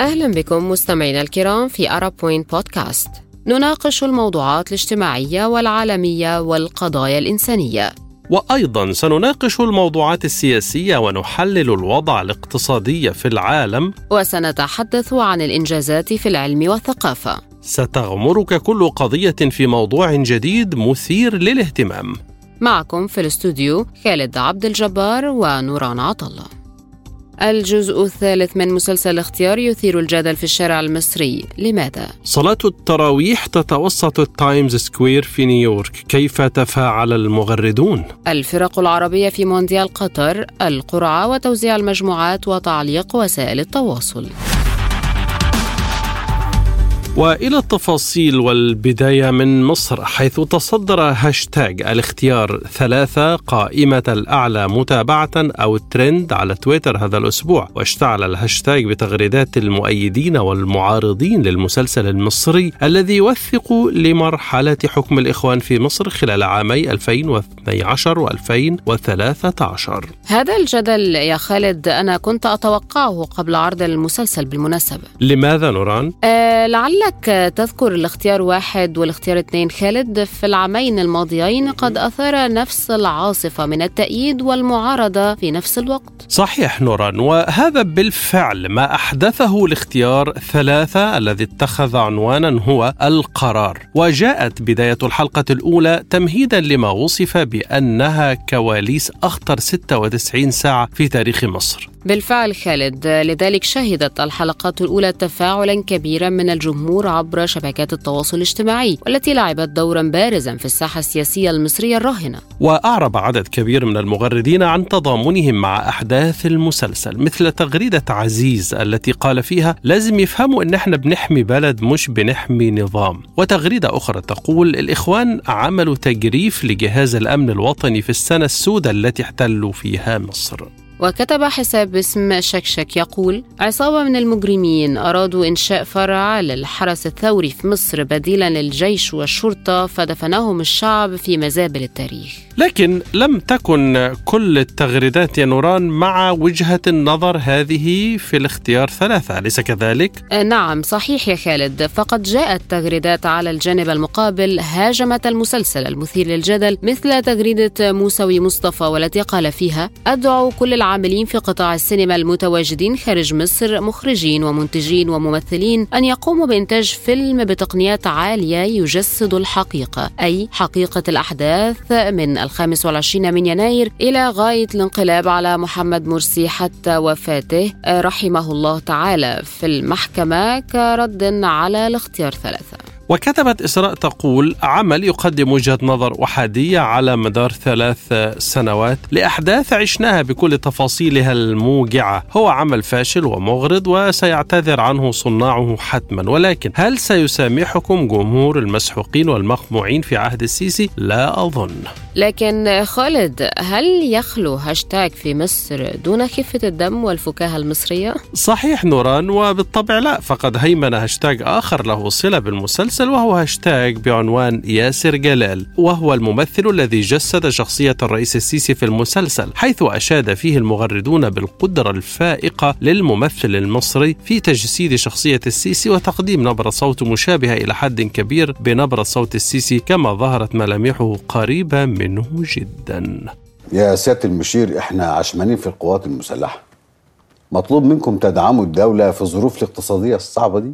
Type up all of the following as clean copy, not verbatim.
أهلا بكم مستمعينا الكرام في عرب بوينت بودكاست. نناقش الموضوعات الاجتماعية والعالمية والقضايا الإنسانية، وأيضا سنناقش الموضوعات السياسية ونحلل الوضع الاقتصادي في العالم، وسنتحدث عن الإنجازات في العلم والثقافة. ستغمرك كل قضية في موضوع جديد مثير للاهتمام. معكم في الاستوديو خالد عبدالجبار ونوران عطلة. الجزء الثالث من مسلسل الاختيار يثير الجدل في الشارع المصري. لماذا؟ صلاة التراويح تتوسط التايمز سكوير في نيويورك، كيف تفاعل المغردون؟ الفرق العربية في مونديال قطر، القرعة وتوزيع المجموعات وتعليق وسائل التواصل. وإلى التفاصيل، والبداية من مصر، حيث تصدر هاشتاج الاختيار 3 قائمة الأعلى متابعة أو الترند على تويتر هذا الأسبوع، واشتعل الهاشتاج بتغريدات المؤيدين والمعارضين للمسلسل المصري الذي يوثق لمرحلة حكم الإخوان في مصر خلال عامي 2012 و2013. هذا الجدل يا خالد أنا كنت أتوقعه قبل عرض المسلسل بالمناسبة. لماذا نوران؟ لعلك تذكر الاختيار 1 والاختيار 2 خالد، في العامين الماضيين قد أثار نفس العاصفة من التأييد والمعارضة في نفس الوقت. صحيح نوران، وهذا بالفعل ما أحدثه الاختيار 3 الذي اتخذ عنوانا هو القرار. وجاءت بداية الحلقة الأولى تمهيدا لما وصف بأنها كواليس أخطر 96 ساعة في تاريخ مصر. بالفعل خالد، لذلك شهدت الحلقات الأولى تفاعلا كبيرا من الجمهور عبر شبكات التواصل الاجتماعي، والتي لعبت دورا بارزا في الساحة السياسية المصرية الراهنة. وأعرب عدد كبير من المغردين عن تضامنهم مع أحداث المسلسل، مثل تغريدة عزيز التي قال فيها لازم يفهموا إن احنا بنحمي بلد مش بنحمي نظام. وتغريدة أخرى تقول الإخوان عملوا تجريف لجهاز الأمن الوطني في السنة السوداء التي احتلوا فيها مصر. وكتب حساب باسم شكشك يقول عصابة من المجرمين أرادوا إنشاء فرع للحرس الثوري في مصر بديلا للجيش والشرطة، فدفنهم الشعب في مزابل التاريخ. لكن لم تكن كل التغريدات يا نوران مع وجهة النظر هذه في الاختيار 3، أليس كذلك؟ نعم صحيح يا خالد، فقد جاءت تغريدات على الجانب المقابل هاجمت المسلسل المثير للجدل، مثل تغريدة موسوي مصطفى والتي قال فيها أدعو كل العاملين في قطاع السينما المتواجدين خارج مصر، مخرجين ومنتجين وممثلين، أن يقوموا بإنتاج فيلم بتقنيات عالية يجسد الحقيقة، أي حقيقة الأحداث من 25 من يناير إلى غاية الانقلاب على محمد مرسي حتى وفاته رحمه الله تعالى في المحكمة، كرد على الاختيار 3. وكتبت إسراء تقول عمل يقدم وجهة نظر أحادية على مدار 3 سنوات لأحداث عشناها بكل تفاصيلها الموجعة، هو عمل فاشل ومغرض وسيعتذر عنه صناعه حتما، ولكن هل سيسامحكم جمهور المسحوقين والمخموعين في عهد السيسي؟ لا أظن. لكن خالد، هل يخلو هاشتاج في مصر دون خفة الدم والفكاهة المصرية؟ صحيح نوران، وبالطبع لا، فقد هيمن هاشتاج آخر له صلة بالمسلسل، وهو هاشتاج بعنوان ياسر جلال، وهو الممثل الذي جسد شخصية الرئيس السيسي في المسلسل، حيث أشاد فيه المغردون بالقدرة الفائقة للممثل المصري في تجسيد شخصية السيسي وتقديم نبرة صوت مشابهة إلى حد كبير بنبرة صوت السيسي، كما ظهرت ملامحه قريبة منه جدا. يا سيادة المشير، احنا عشمانين في القوات المسلحة، مطلوب منكم تدعموا الدولة في الظروف الاقتصادية الصعبة دي.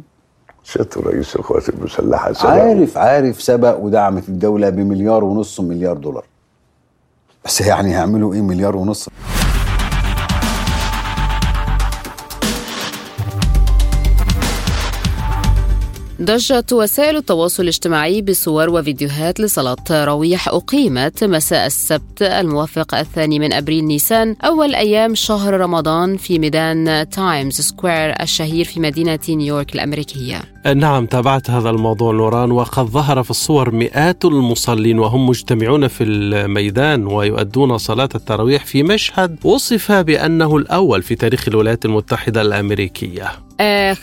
سيادة رئيس القوات المسلحة سبق، عارف سبق ودعمت الدولة ب$1.5 مليار، بس يعني هيعملوا ايه $1.5 مليار؟ ضجت وسائل التواصل الاجتماعي بصور وفيديوهات لصلاة تراويح أقيمت مساء السبت الموافق 2 أبريل نيسان، أول أيام شهر رمضان، في ميدان تايمز سكوير الشهير في مدينة نيويورك الأمريكية. نعم تابعت هذا الموضوع نوران، وقد ظهر في الصور مئات المصلين وهم مجتمعون في الميدان ويؤدون صلاة التراويح في مشهد وصف بأنه الأول في تاريخ الولايات المتحدة الأمريكية.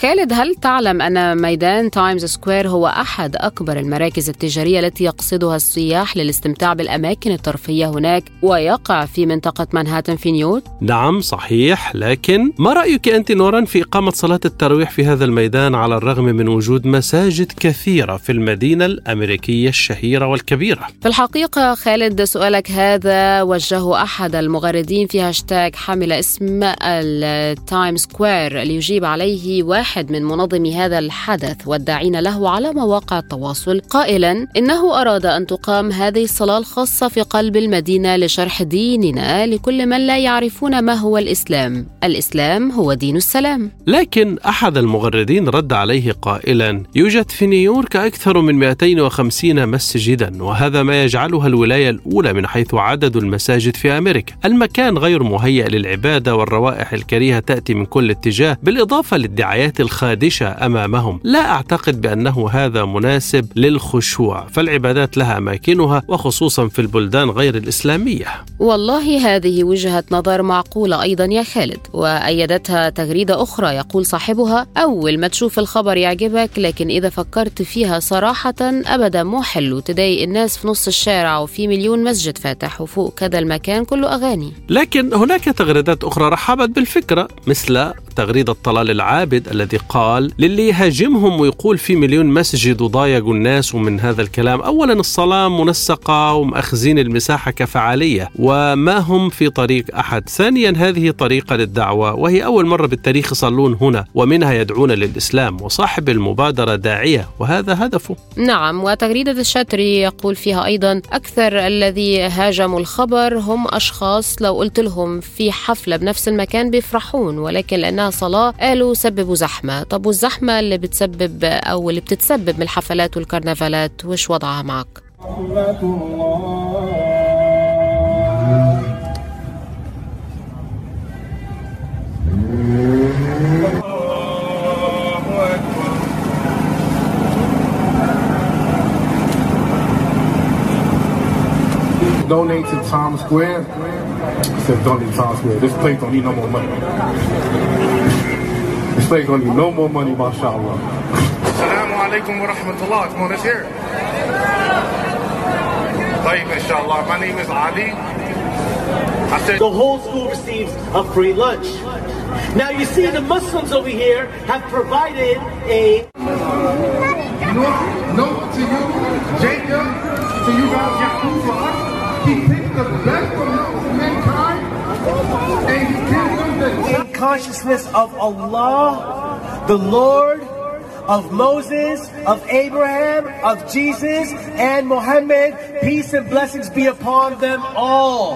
خالد، هل تعلم أن ميدان تايمز سكوير هو أحد أكبر المراكز التجارية التي يقصدها السياح للاستمتاع بالأماكن الترفيهية هناك، ويقع في منطقة منهاتن في نيويورك؟ نعم صحيح، لكن ما رأيك أنت نوران في إقامة صلاة التراويح في هذا الميدان على الرغم من وجود مساجد كثيرة في المدينة الأمريكية الشهيرة والكبيرة؟ في الحقيقة خالد، سؤالك هذا وجهه أحد المغردين في هاشتاج حمل اسم التايمز سكوير ليجيب عليه واحد من منظمي هذا الحدث والداعين له على مواقع التواصل، قائلا إنه أراد أن تقام هذه الصلاة الخاصة في قلب المدينة لشرح ديننا لكل من لا يعرفون ما هو الإسلام. الإسلام هو دين السلام. لكن أحد المغردين رد عليه قائلا يوجد في نيويورك أكثر من 250 مسجدا، وهذا ما يجعلها الولاية الأولى من حيث عدد المساجد في أمريكا. المكان غير مهيأ للعبادة، والروائح الكريهة تأتي من كل اتجاه، بالإضافة الدعايات الخادشة أمامهم. لا أعتقد بأنه هذا مناسب للخشوع، فالعبادات لها أماكنها وخصوصا في البلدان غير الإسلامية. والله هذه وجهة نظر معقولة أيضا يا خالد، وأيدتها تغريدة أخرى يقول صاحبها أول ما تشوف الخبر يعجبك، لكن إذا فكرت فيها صراحة أبدا مو حلو تضايق الناس في نص الشارع وفي مليون مسجد فاتح وفوق كذا المكان كله أغاني. لكن هناك تغريدات أخرى رحبت بالفكرة، مثل تغريدة طلال العابد الذي قال للي يهاجمهم ويقول في مليون مسجد وضايقوا الناس ومن هذا الكلام. أولا الصلاة منسقة ومأخذين المساحة كفعالية وما هم في طريق أحد. ثانيا هذه طريقة للدعوة، وهي أول مرة بالتاريخ يصلون هنا ومنها يدعون للإسلام، وصاحب المبادرة داعية وهذا هدفه. نعم، وتغريدة الشتري يقول فيها أيضا أكثر الذي هاجموا الخبر هم أشخاص لو قلت لهم في حفلة بنفس المكان بيفرحون، ولكن لأنها صلاة قالوا سببوا زحمة. طب والزحمة اللي بتسبب أو اللي بتتسبب من الحفلات والكرنفالات وش وضعها معك؟ Donate to Times Square. I said donate to Times Square. This place don't need no more money. This place don't need no more money, mashallah. Assalamu alaikum wa rahmatullah. Come on, let's hear it. Tayyib, inshallah. My name is Ali. I said the whole school receives a free lunch. Now you see the Muslims over here have provided a note to you, Jacob, to you guys, Yaqub, for us. He picked the best of mankind and he gives them the consciousness of Allah, the Lord, of Moses, of Abraham, of Jesus, and Muhammad. Peace and blessings be upon them all.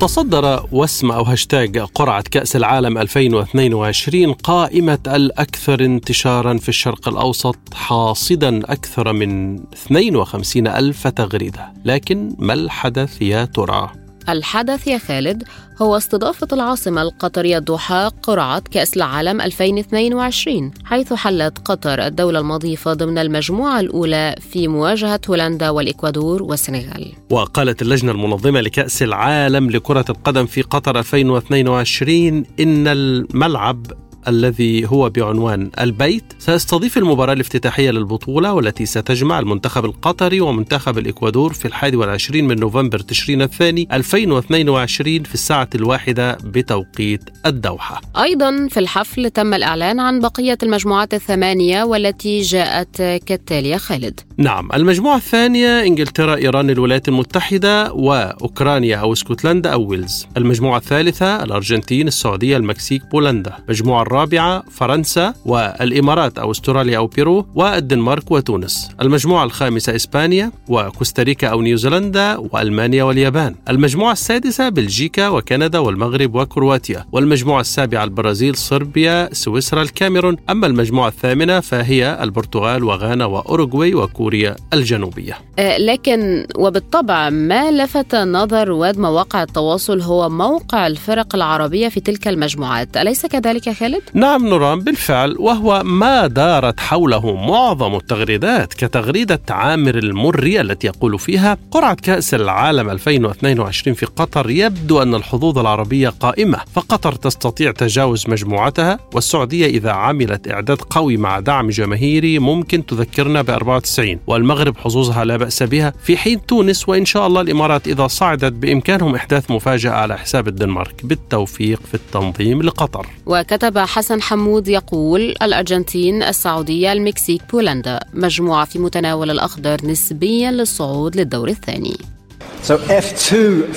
تصدر وسم أو هاشتاج قرعة كأس العالم 2022 قائمة الأكثر انتشارا في الشرق الأوسط، حاصدا أكثر من 52 ألف تغريدة. لكن ما الحدث يا ترى؟ الحدث يا خالد هو استضافة العاصمة القطرية الدوحة قرعة كأس العالم 2022، حيث حلت قطر الدولة المضيفة ضمن المجموعة الأولى في مواجهة هولندا والإكوادور والسنغال. وقالت اللجنة المنظمة لكأس العالم لكرة القدم في قطر 2022 إن الملعب الذي هو بعنوان البيت سيستضيف المباراة الافتتاحية للبطولة، والتي ستجمع المنتخب القطري ومنتخب الإكوادور في 21 من نوفمبر تشرين الثاني 2022 في 13:00 بتوقيت الدوحة. أيضا في الحفل تم الإعلان عن بقية المجموعات الثمانية والتي جاءت كالتالي خالد. نعم، المجموعة الثانية إنجلترا، إيران، الولايات المتحدة وأوكرانيا أو اسكتلندا أو ويلز. المجموعة الثالثة الأرجنتين، السعودية، المكسيك، بولندا. مجموعة الرابعة فرنسا والإمارات أو أستراليا أو بيرو والدنمارك وتونس. المجموعة الخامسة إسبانيا وكوستاريكا أو نيوزيلندا وألمانيا واليابان. المجموعة السادسة بلجيكا وكندا والمغرب وكرواتيا. والمجموعة السابعة البرازيل صربيا سويسرا الكاميرون. أما المجموعة الثامنة فهي البرتغال وغانا وأوروغواي وكوريا الجنوبية. لكن وبالطبع ما لفت نظر واد مواقع التواصل هو موقع الفرق العربية في تلك المجموعات، أليس كذلك يا خالد؟ نعم نوران بالفعل، وهو ما دارت حوله معظم التغريدات كتغريدة عامر المري التي يقول فيها قرعة كأس العالم 2022 في قطر يبدو أن الحظوظ العربية قائمة، فقطر تستطيع تجاوز مجموعتها والسعودية إذا عملت إعداد قوي مع دعم جماهيري ممكن تذكرنا ب94، والمغرب حظوظها لا بأس بها، في حين تونس وإن شاء الله الإمارات إذا صعدت بإمكانهم إحداث مفاجأة على حساب الدنمارك. بالتوفيق في التنظيم لقطر. وكتب حسن حمود يقول الأرجنتين السعودية المكسيك بولندا، مجموعة في متناول الأخضر نسبيا للصعود للدور الثاني.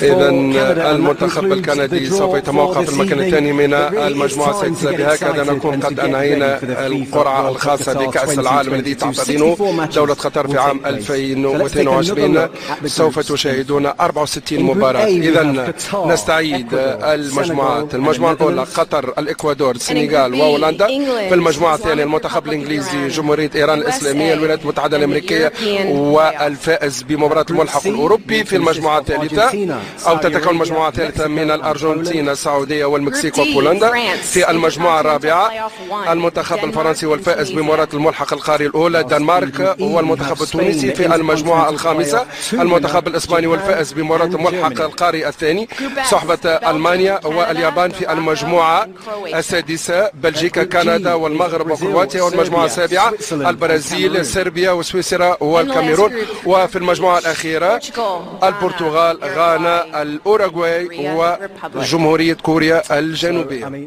إذن المنتخب الكندي سوف يتموقف في المكان الثاني من المجموعة السادسة، بهكذا نكون قد أنهينا القرعة الخاصة بكأس العالم الذي تعتقدينه دولة قطر في عام 2022. سوف تشاهدون 64 مباراة. إذن نستعيد المجموعات: المجموعة الأولى قطر، الإكوادور، السنغال وهولندا. في المجموعة الثانية المنتخب الإنجليزي، جمهورية إيران الإسلامية، الولايات المتحدة الأمريكية والفائز بمباراة الملحق الأوروبي. في المجموعة الثالثة أو تتكون المجموعة الثالثة من الأرجنتين السعودية والمكسيك وبولندا. في المجموعة الرابعة المنتخب الفرنسي والفائز بمباراة الملحق القاري الأولى الدنمارك والمنتخب التونسي. في المجموعة الخامسة المنتخب الإسباني والفائز بمباراة الملحق القاري الثاني صحبة ألمانيا واليابان. في المجموعة السادسة بلجيكا كندا والمغرب وكرواتيا. والمجموعة السابعة البرازيل صربيا وسويسرا والكاميرون. وفي المجموعة الأخيرة البرتغال، غانا، الأوروغواي وجمهورية كوريا الجنوبية.